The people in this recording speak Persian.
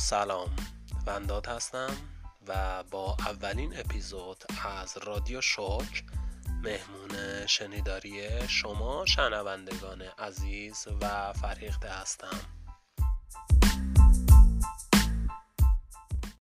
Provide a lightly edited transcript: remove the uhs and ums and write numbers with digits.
سلام، ونداد هستم و با اولین اپیزود از رادیو شوک مهمون شنیداری شما شنوندگان عزیز و فرهیخته هستم.